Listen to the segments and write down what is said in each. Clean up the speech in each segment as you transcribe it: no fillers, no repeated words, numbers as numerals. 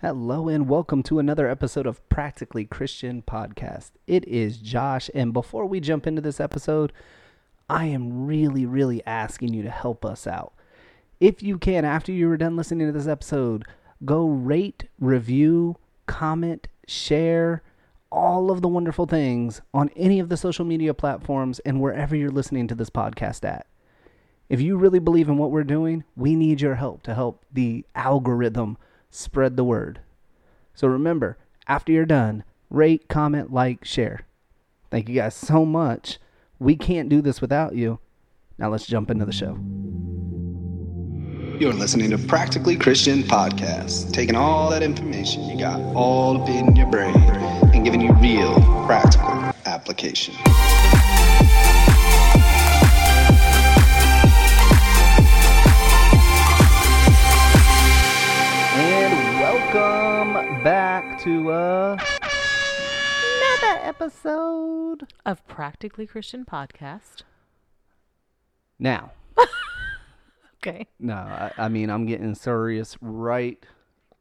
Hello and welcome to another episode of Practically Christian Podcast. It is Josh, and before we jump into this episode, I am really asking you to help us out. If you can, after you were done listening to this episode, go rate, review, comment, share, all of the wonderful things on any of the social media platforms and wherever you're listening to this podcast at. If you really believe in what we're doing, we need your help to help the algorithm spread the word. So remember, after you're done, rate, comment, like, share. Thank you guys so much. We can't do this without you. Now let's jump into the show. You're listening to Practically Christian Podcast, taking all that information you got all up in your brain and giving you real practical application. Welcome back to another episode of Practically Christian Podcast. Now. Okay. No, I mean, I'm getting serious right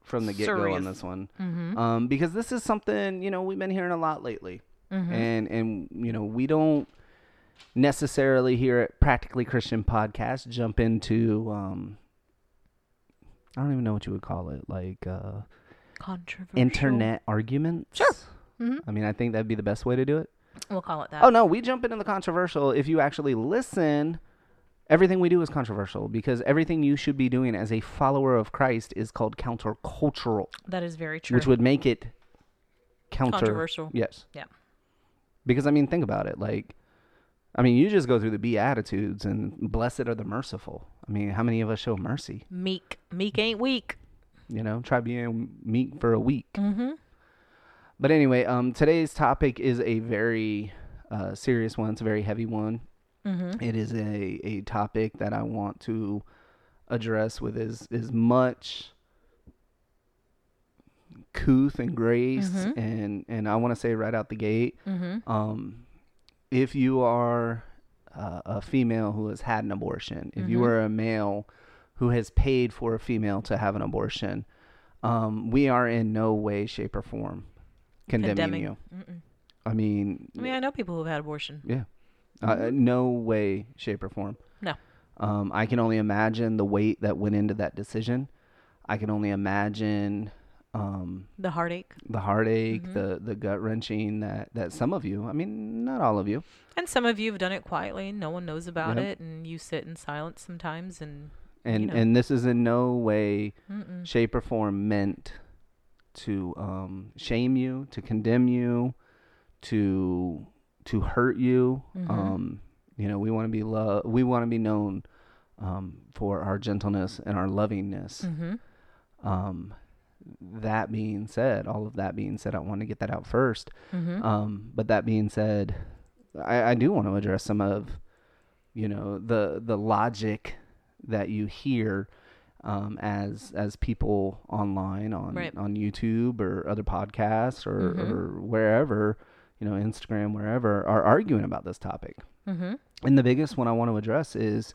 from the get-go on this one. Mm-hmm. Because this is something, you know, we've been hearing a lot lately. Mm-hmm. And you know, we don't necessarily here at Practically Christian Podcast jump into... I don't even know what you would call it, like controversial internet arguments. Sure. Mm-hmm. I mean, I think that'd be the best way to do it. We'll call it that. Oh, no, we jump into the controversial. If you actually listen, everything we do is controversial because everything you should be doing as a follower of Christ is called countercultural. That is very true. Which would make it controversial. Yes. Yeah. Because, I mean, think about it. Like, I mean, you just go through the Beatitudes and blessed are the merciful. I mean, how many of us show mercy? Meek. Meek ain't weak. You know, try being meek for a week. Mm-hmm. But anyway, today's topic is a very serious one. It's a very heavy one. Mm-hmm. It is a topic that I want to address with as much couth and grace. Mm-hmm. And I want to say right out the gate, mm-hmm. If you are a female who has had an abortion, if mm-hmm. you are a male who has paid for a female to have an abortion, we are in no way, shape, or form condemning you. Mm-mm. I mean, I know people who have had abortion. Yeah. No way, shape, or form. No. I can only imagine the weight that went into that decision. I can only imagine... the heartache, mm-hmm. the gut wrenching that some of you, I mean, not all of you. And some of you have done it quietly and no one knows about it. And you sit in silence sometimes. And you know. And this is in no way, Mm-mm. shape or form meant to, shame you, to condemn you, to hurt you. Mm-hmm. You know, we want to be known, for our gentleness and our lovingness. Mm-hmm. That being said, all of that being said, I want to get that out first. Mm-hmm. But that being said, I do want to address some of, you know, the logic that you hear as people online on YouTube or other podcasts or, mm-hmm. or wherever, you know, Instagram, wherever, are arguing about this topic. Mm-hmm. And the biggest one I want to address is,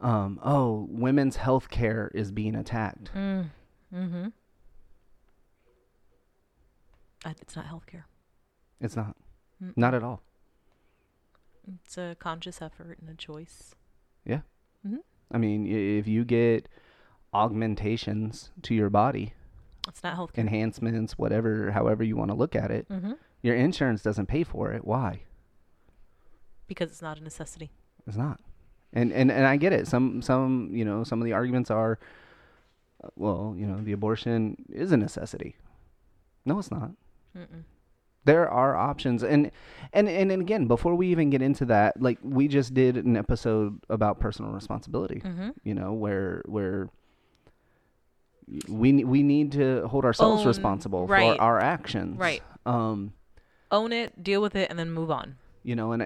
women's health care is being attacked. Mm-hmm. It's not healthcare. It's not. Mm-mm. Not at all. It's a conscious effort and a choice. Yeah. Mm-hmm. I mean, if you get augmentations to your body. It's not healthcare. Enhancements, whatever, however you want to look at it. Mm-hmm. Your insurance doesn't pay for it. Why? Because it's not a necessity. It's not. And I get it. Some, you know, some of the arguments are, well, you know, the abortion is a necessity. No, it's not. Mm-mm. There are options. And again, before we even get into that, like we just did an episode about personal responsibility, mm-hmm. you know, where we need to hold ourselves responsible for our actions. Right. Own it, deal with it, and then move on. You know, and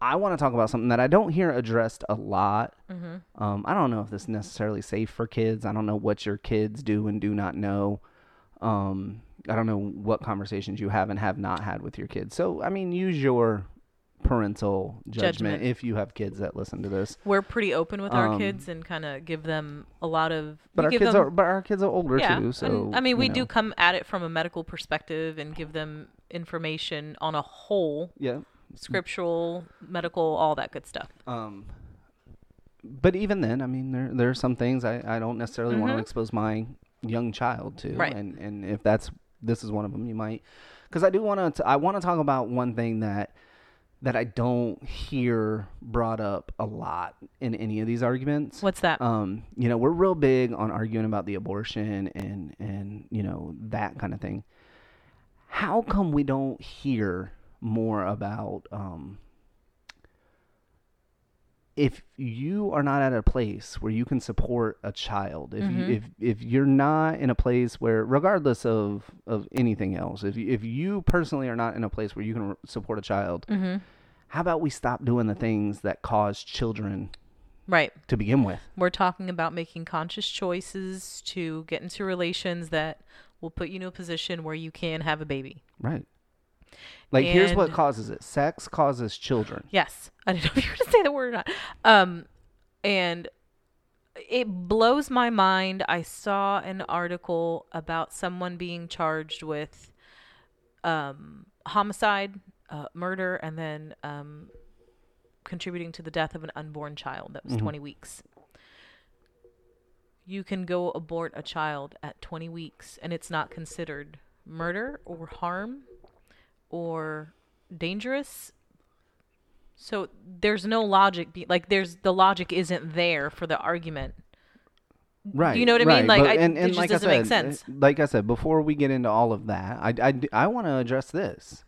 I want to talk about something that I don't hear addressed a lot. Mm-hmm. I don't know if this is necessarily safe for kids. I don't know what your kids do and do not know. I don't know what conversations you have and have not had with your kids. So, I mean, use your parental judgment if you have kids that listen to this. We're pretty open with our kids and kind of give them a lot of... But our kids are older too, so... And, I mean, we do come at it from a medical perspective and give them information on a whole. Yeah. Scriptural, medical, all that good stuff. But even then, I mean, there are some things I don't necessarily want to expose my young child to. Right. And if this is one of them, you might... Because I do want to... I want to talk about one thing that I don't hear brought up a lot in any of these arguments. What's that? We're real big on arguing about the abortion and you know, that kind of thing. How come we don't hear more about if you are not at a place where you can support a child, if you're not in a place where, regardless of anything else, if you personally are not in a place where you can support a child, how about we stop doing the things that cause children to begin with? We're talking about making conscious choices to get into relations that will put you in a position where you can have a baby. Right. Like, and here's what causes it. Sex causes children. Yes. I didn't know if you were going to say the word or not. And it blows my mind. I saw an article about someone being charged with homicide, murder, and then contributing to the death of an unborn child. That was 20 weeks. You can go abort a child at 20 weeks, and it's not considered murder or harm or dangerous. So there's no logic. The logic isn't there for the argument. Right. You know what I mean? Like, it just doesn't make sense. Like I said, before we get into all of that, I want to address this.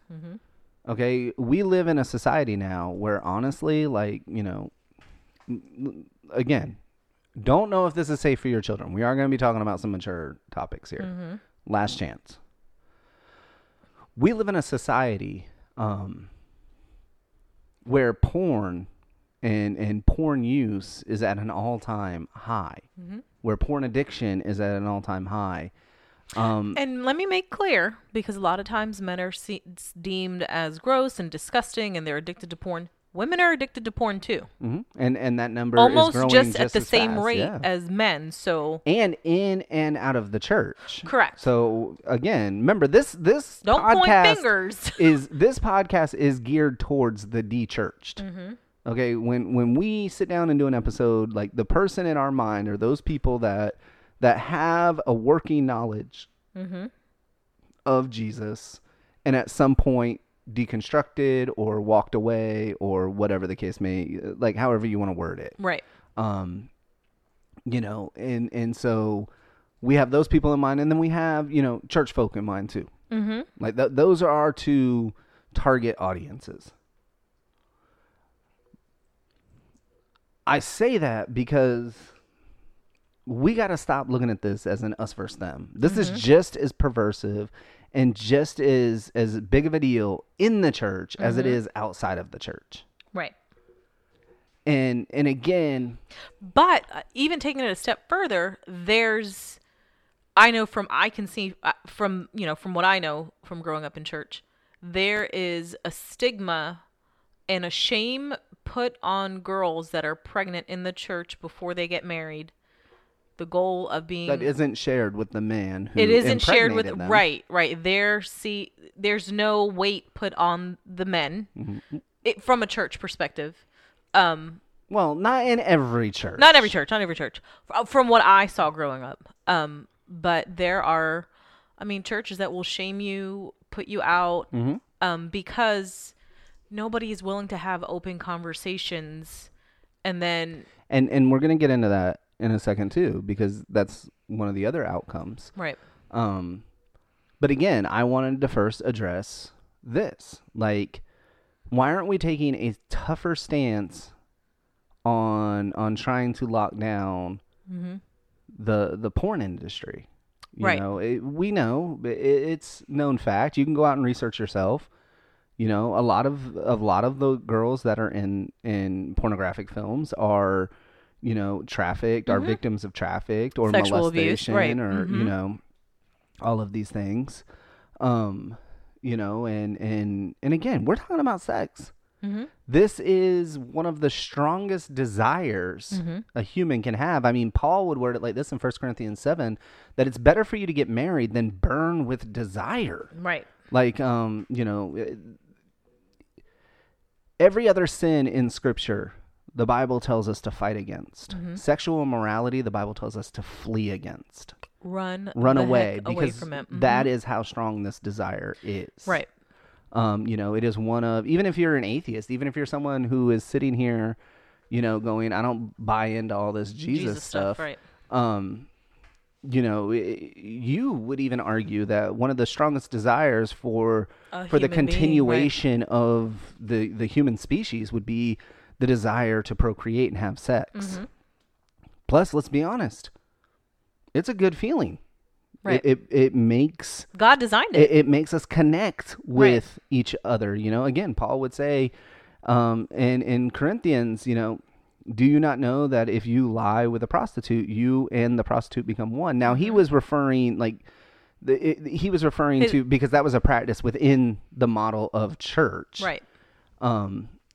Okay. We live in a society now where, honestly, like, you know, again, don't know if this is safe for your children. We are going to be talking about some mature topics here. Last chance. We live in a society where porn and porn use is at an all-time high, where porn addiction is at an all-time high. And let me make clear, because a lot of times men are deemed as gross and disgusting, and they're addicted to porn. Women are addicted to porn too. And that number almost is growing just at the same rate as men. So, and in and out of the church. Correct. So again, remember this don't podcast point fingers. This podcast is geared towards the de-churched. Okay, when we sit down and do an episode, like, the person in our mind are those people that have a working knowledge of Jesus, and at some point deconstructed or walked away or whatever the case may, like, however you want to word it. Right. You know, and so we have those people in mind, and then we have, you know, church folk in mind too. Like those are our two target audiences. I say that because we got to stop looking at this as an us versus them. This is just as perversive and just as big of a deal in the church as it is outside of the church. Right. And again... But even taking it a step further, there's... from what I know from growing up in church, there is a stigma and a shame put on girls that are pregnant in the church before they get married. The goal of being... That isn't shared with the man who impregnated them. Right. There's no weight put on the men from a church perspective. Well, not every church. From what I saw growing up. But there are, I mean, churches that will shame you, put you out, because nobody is willing to have open conversations. And then... And we're going to get into that in a second too, because that's one of the other outcomes. Right. But again, I wanted to first address this. Like, why aren't we taking a tougher stance on trying to lock down the porn industry? You know, we know it's known fact. You can go out and research yourself. You know, a lot of the girls that are in pornographic films are, you know, trafficked, are victims of trafficked or sexual molestation abuse, or, you know, all of these things. You know, and again, we're talking about sex. Mm-hmm. This is one of the strongest desires mm-hmm. a human can have. I mean, Paul would word it like this in 1 Corinthians 7, that it's better for you to get married than burn with desire. Right. Like, you know, every other sin in Scripture, the Bible tells us to fight against. Mm-hmm. Sexual immorality, the Bible tells us to flee against. Run away, because from it. Mm-hmm. That is how strong this desire is. Right. You know, it is one of, even if you're an atheist, even if you're someone who is sitting here, you know, going, I don't buy into all this Jesus stuff. Right. You know, you would even argue that one of the strongest desires for the continuation being, right? of the human species would be the desire to procreate and have sex. Mm-hmm. Plus, let's be honest, it's a good feeling. Right. It makes... God designed it. It makes us connect with right. each other. You know, again, Paul would say, in Corinthians, you know, do you not know that if you lie with a prostitute, you and the prostitute become one? Now, he was referring, like... he was referring to... Because that was a practice within the model of church. Right.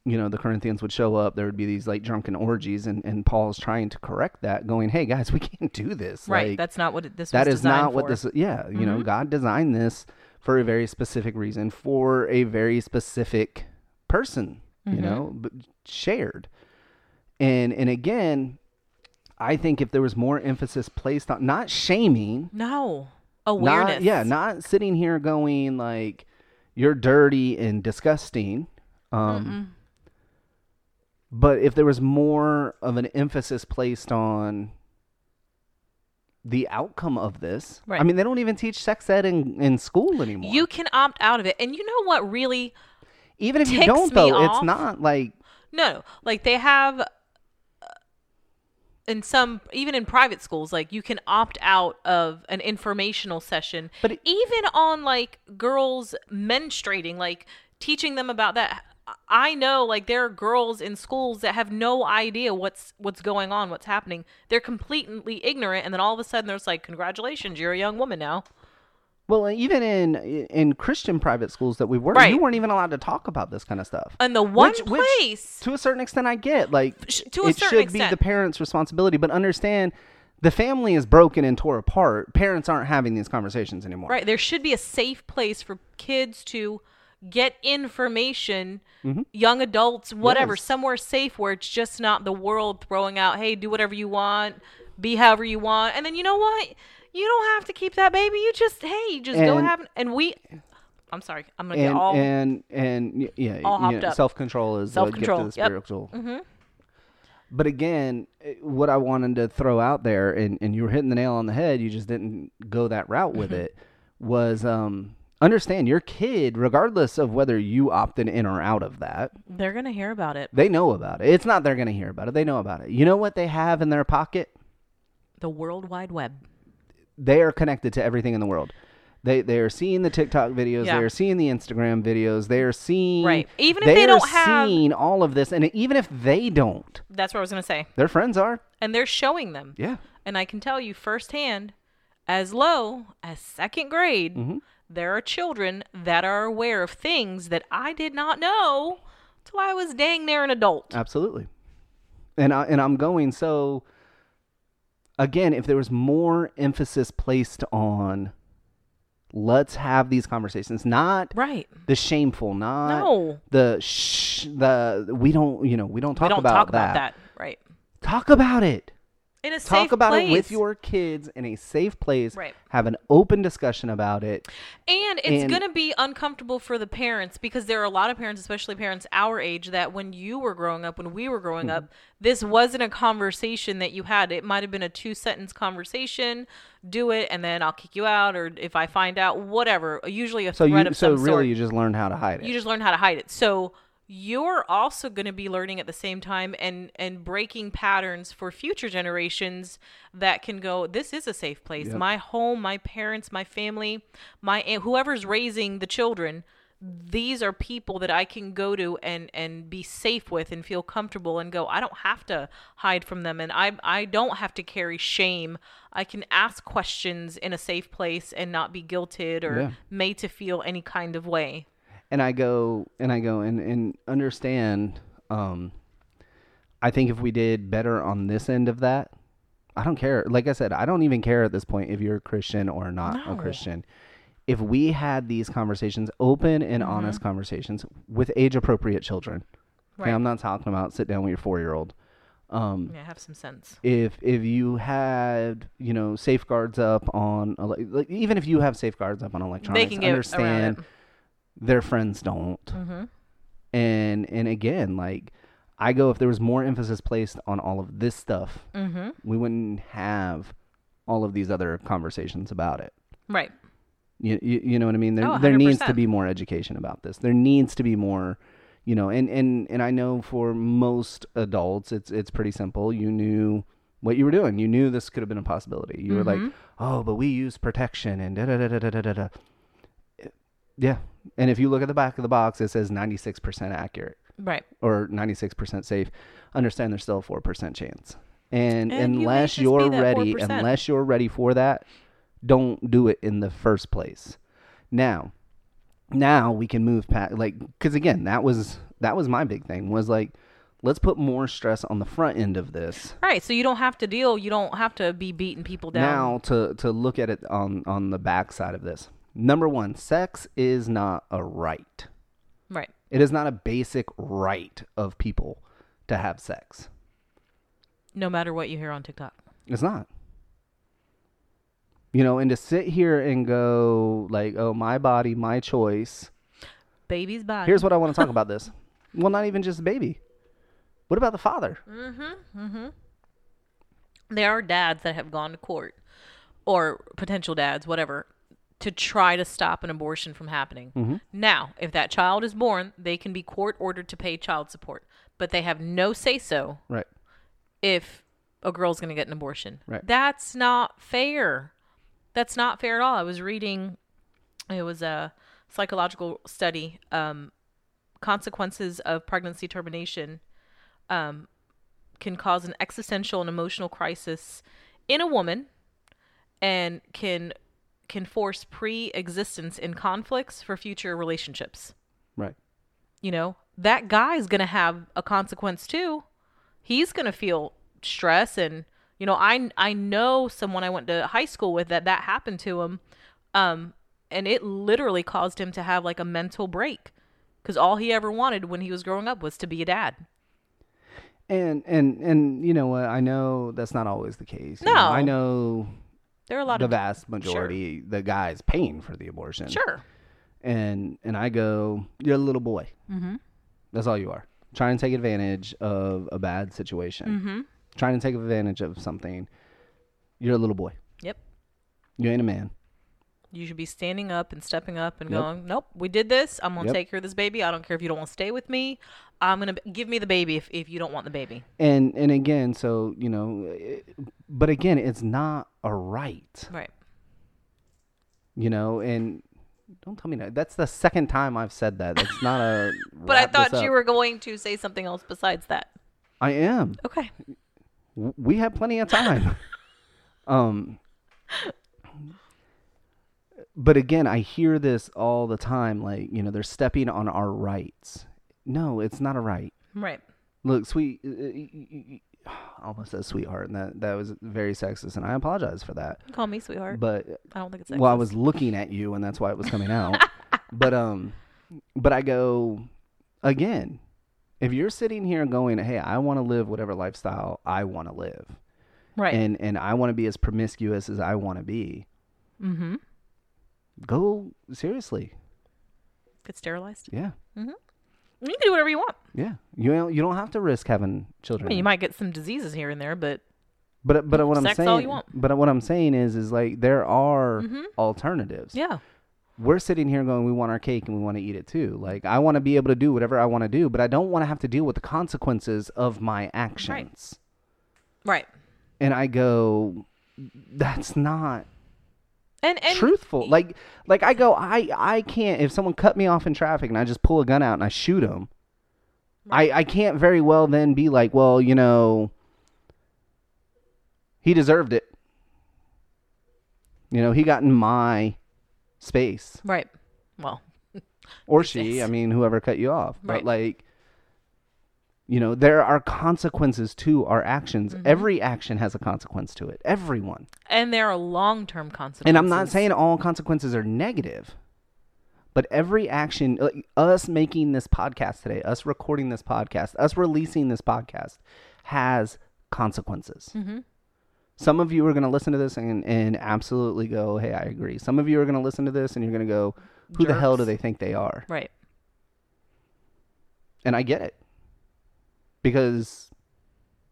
You know, the Corinthians would show up. There would be these, like, drunken orgies, and Paul's trying to correct that, going, hey, guys, we can't do this. Right, like, that's not what this was designed for. That is not what this... Yeah, you mm-hmm. know, God designed this for a very specific reason, for a very specific person, mm-hmm. you know, but shared. And again, I think if there was more emphasis placed on... Not shaming. No. Awareness. Not sitting here going, like, you're dirty and disgusting. Mm-mm. But if there was more of an emphasis placed on the outcome of this, right. I mean, they don't even teach sex ed in school anymore. You can opt out of it. And you know what really even if you don't, though, off, it's not like... No, like they have in some, even in private schools, like you can opt out of an informational session. But even on like girls menstruating, like teaching them about that... I know, like, there are girls in schools that have no idea what's going on, what's happening. They're completely ignorant, and then all of a sudden, there's like, congratulations, you're a young woman now. Well, even in Christian private schools that we were, right. you weren't even allowed to talk about this kind of stuff. And the one place, to a certain extent, I get like it should be the parents' responsibility, but understand. The family is broken and tore apart. Parents aren't having these conversations anymore. Right? There should be a safe place for kids to get information, mm-hmm. young adults, whatever, yes. somewhere safe where it's just not the world throwing out, hey, do whatever you want, be however you want. And then you know what? You don't have to keep that baby. You just, hey, just go have I'm sorry. I'm going to get all all hopped up. Self-control is the gift of the spiritual. Yep. Mm-hmm. But again, what I wanted to throw out there, and you were hitting the nail on the head, you just didn't go that route with mm-hmm. it, was... understand your kid, regardless of whether you opted in or out of that, they're going to hear about it. They know about it. It's not they're going to hear about it. They know about it. You know what they have in their pocket? The World Wide Web. They are connected to everything in the world. They are seeing the TikTok videos. Yeah. They are seeing the Instagram videos. They are seeing... Right. Even if they don't have... They are seeing all of this. And even if they don't... That's what I was going to say. Their friends are. And they're showing them. Yeah. And I can tell you firsthand, as low as second grade... Mm-hmm. There are children that are aware of things that I did not know till I was dang near an adult. Absolutely. So again, if there was more emphasis placed on let's have these conversations, not right. the shameful, not no. We don't talk about that. Right. Talk about it. In a safe place. Talk about it with your kids in a safe place. Right. Have an open discussion about it. And it's going to be uncomfortable for the parents because there are a lot of parents, especially parents our age, that when you were growing up, when we were growing mm-hmm. up, this wasn't a conversation that you had. It might have been a 2-sentence conversation. Do it, and then I'll kick you out, or if I find out, whatever. Usually a threat of some sort. So really you just learn how to hide it. You just learn how to hide it. So... You're also going to be learning at the same time and breaking patterns for future generations that can go, this is a safe place. Yep. My home, my parents, my family, my aunt, whoever's raising the children, these are people that I can go to and be safe with and feel comfortable and go, I don't have to hide from them. And I don't have to carry shame. I can ask questions in a safe place and not be guilted or made to feel any kind of way. And I go and understand. I think if we did better on this end of that, I don't care. Like I said, I don't even care at this point if you're a Christian or not a Christian. If we had these conversations, open and honest conversations with age-appropriate children. Right. Okay, I'm not talking about sit down with your 4-year-old. Yeah, have some sense. If you had, you know, safeguards up on, like, even if you have safeguards up on electronics, they can get understand their friends don't. Mm-hmm. And again, like, I go, if there was more emphasis placed on all of this stuff, we wouldn't have all of these other conversations about it. Right. You know what I mean? There needs to be more education about this. There needs to be more, you know, and I know for most adults, it's pretty simple. You knew what you were doing. You knew this could have been a possibility. You were like, oh, but we use protection and da-da-da-da-da-da-da. Yeah. And if you look at the back of the box, it says 96% accurate. Right. Or 96% safe. Understand there's still a 4% chance. And unless you're ready, 4%. Unless you're ready for that, don't do it in the first place. Now we can move past, like, because again, that was my big thing was like, let's put more stress on the front end of this. Right. So you don't have to be beating people down. Now to look at it on the back side of this. Number one, sex is not a right. Right. It is not a basic right of people to have sex. No matter what you hear on TikTok. It's not. You know, and to sit here and go like, oh, my body, my choice. Baby's body. Here's what I want to talk about this. Well, not even just the baby. What about the father? Mm-hmm. Mm-hmm. There are dads that have gone to court or potential dads, whatever, to try to stop an abortion from happening. Mm-hmm. Now, if that child is born, they can be court ordered to pay child support, but they have no say-so. Right. If a girl's going to get an abortion. Right. That's not fair. That's not fair at all. I was reading, it was a psychological study, consequences of pregnancy termination can cause an existential and emotional crisis in a woman and can force pre-existence in conflicts for future relationships. Right. You know, that guy's going to have a consequence too. He's going to feel stress and, you know, I know someone I went to high school with that happened to him. And it literally caused him to have like a mental break because all he ever wanted when he was growing up was to be a dad. And you know what? I know that's not always the case. No. You know, I know there are a lot of the vast majority, sure. The guy's paying for the abortion. Sure. And I go, you're a little boy. Mm-hmm. That's all you are. Trying to take advantage of a bad situation. Mm-hmm. Trying to take advantage of something. You're a little boy. Yep. You ain't a man. You should be standing up and stepping up and going, nope, we did this. I'm going to take care of this baby. I don't care if you don't want to stay with me. I'm going to give me the baby if you don't want the baby. And again, so, you know, but again, it's not a right. Right. You know, and don't tell me that. That's the second time I've said that. That's not a But I thought you were going to say something else besides that. I am. Okay. We have plenty of time. But again, I hear this all the time. Like, you know, they're stepping on our rights. No, it's not a right. Right. Look, almost said sweetheart. And that was very sexist. And I apologize for that. Call me sweetheart. But I don't think it's sexist. Well, I was looking at you and that's why it was coming out. But I go, again, if you're sitting here going, hey, I want to live whatever lifestyle I want to live. Right. And I want to be as promiscuous as I want to be. Mm-hmm. Go, seriously. Get sterilized? Yeah. Mm-hmm. You can do whatever you want. Yeah. You don't have to risk having children. I mean, you might get some diseases here and there, but what I'm saying, sex all you want. But what I'm saying is like there are alternatives. Yeah. We're sitting here going, we want our cake and we want to eat it too. Like, I want to be able to do whatever I want to do, but I don't want to have to deal with the consequences of my actions. Right. And I go, that's not and truthful. Like I go, I can't, if someone cut me off in traffic and I just pull a gun out and I shoot them, right. I can't very well then be like, well, you know, he deserved it. You know, he got in my space. Right. Well, or she, yes. I mean, whoever cut you off. Right. But like, you know, there are consequences to our actions. Mm-hmm. Every action has a consequence to it. Everyone. And there are long-term consequences. And I'm not saying all consequences are negative, but every action, like us making this podcast today, us recording this podcast, us releasing this podcast has consequences. Mm-hmm. Some of you are going to listen to this and absolutely go, hey, I agree. Some of you are going to listen to this and you're going to go, who the hell do they think they are? Right. And I get it. Because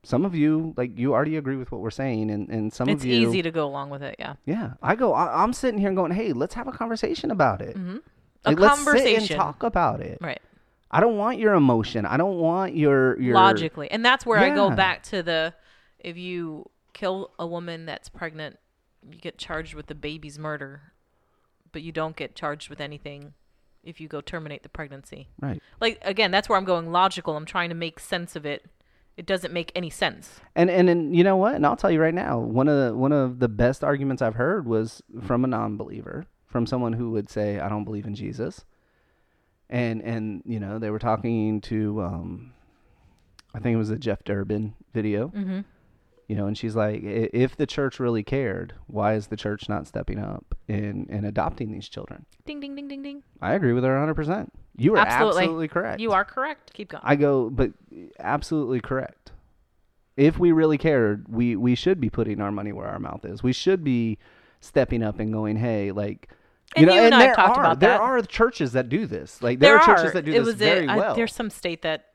some of you, like, you already agree with what we're saying, and some of you... It's easy to go along with it, yeah. Yeah. I'm sitting here going, hey, let's have a conversation about it. Mm-hmm. Let's sit and talk about it. Right. I don't want your emotion. I don't want your... Logically. And that's where I go back to the... If you kill a woman that's pregnant, you get charged with the baby's murder, but you don't get charged with anything... if you go terminate the pregnancy. Right. Like, again, that's where I'm going logical. I'm trying to make sense of it. It doesn't make any sense. And you know what? And I'll tell you right now, one of the best arguments I've heard was from a non-believer, from someone who would say, I don't believe in Jesus. And you know, they were talking to, I think it was a Jeff Durbin video, mm-hmm. you know, and she's like, if the church really cared, why is the church not stepping up and adopting these children? Ding, ding, ding, ding, ding. I agree with her 100%. You are absolutely correct. You are correct. Keep going. I go, but absolutely correct. If we really cared, we should be putting our money where our mouth is. We should be stepping up and going, hey, like... You and I have talked about that. There are churches that do this. Like, there are churches that do this very well. There's some state that...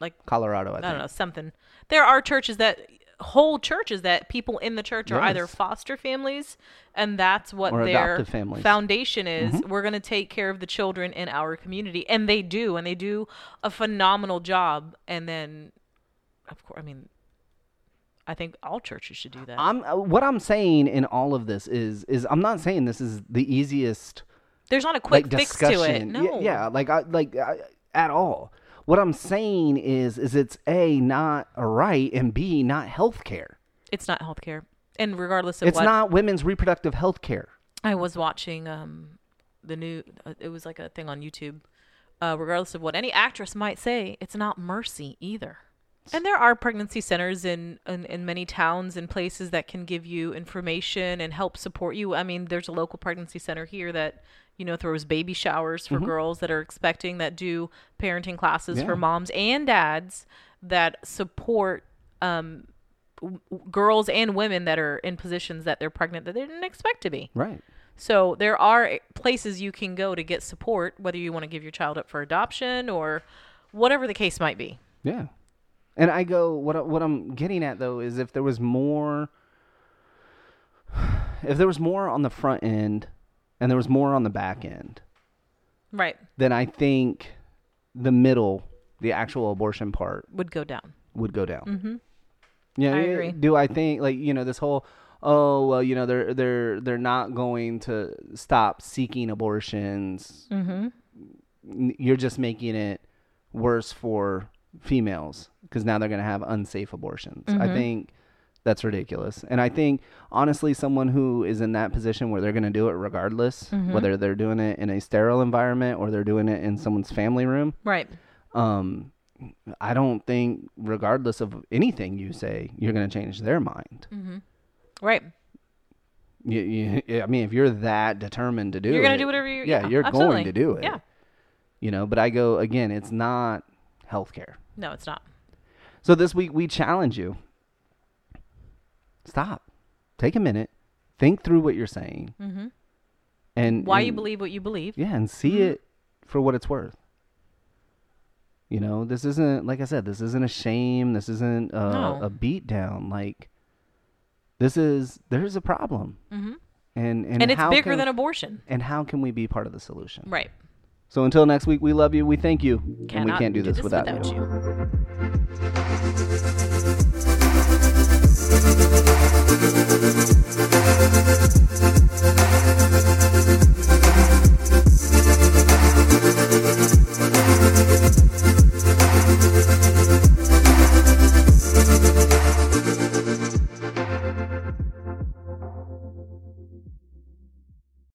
like Colorado, I think. I don't know, something. There are churches that... whole churches that people in the church are either foster families, and that's what their foundation is. Mm-hmm. We're going to take care of the children in our community. And they do a phenomenal job. And then, of course, I mean, I think all churches should do that. What I'm saying in all of this is I'm not saying this is the easiest. There's not a quick fix to it. No. Yeah. Like at all. What I'm saying is it's A, not a right, and B, not healthcare. It's not healthcare, and regardless of it's not women's reproductive healthcare. I was watching the new. It was like a thing on YouTube. Regardless of what any actress might say, it's not mercy either. And there are pregnancy centers in many towns and places that can give you information and help support you. I mean, there's a local pregnancy center here that, you know, throws baby showers for mm-hmm. girls that are expecting, that do parenting classes for moms and dads that support girls and women that are in positions that they're pregnant that they didn't expect to be. Right. So there are places you can go to get support, whether you want to give your child up for adoption or whatever the case might be. Yeah. And I go, what I'm getting at, though, is if there was more on the front end and there was more on the back end, right, then I think the middle, the actual abortion part would go down. Mm-hmm. Yeah, I agree. Do I think, like, you know, this whole, oh, well, you know, they're not going to stop seeking abortions. Mm-hmm. You're just making it worse for females because now they're going to have unsafe abortions. Mm-hmm. I think that's ridiculous. And I think, honestly, someone who is in that position where they're going to do it regardless, mm-hmm. whether they're doing it in a sterile environment or they're doing it in someone's family room. Right. I don't think, regardless of anything you say, you're going to change their mind. Mm-hmm. Right. I mean, if you're that determined to do it. You're going to do whatever you... Yeah, you're going to do it. Yeah. You know, but I go, again, it's not healthcare. No, it's not. So this week we challenge you. Stop. Take a minute. Think through what you're saying. Mm-hmm. And why you believe what you believe. Yeah, and see mm-hmm. it for what it's worth. You know, this isn't, like I said, this isn't a shame. This isn't a beat down. Like, there's a problem. Mm-hmm. And it's bigger than abortion. And how can we be part of the solution? Right. So until next week, we love you. We thank you. And we can't do this without you.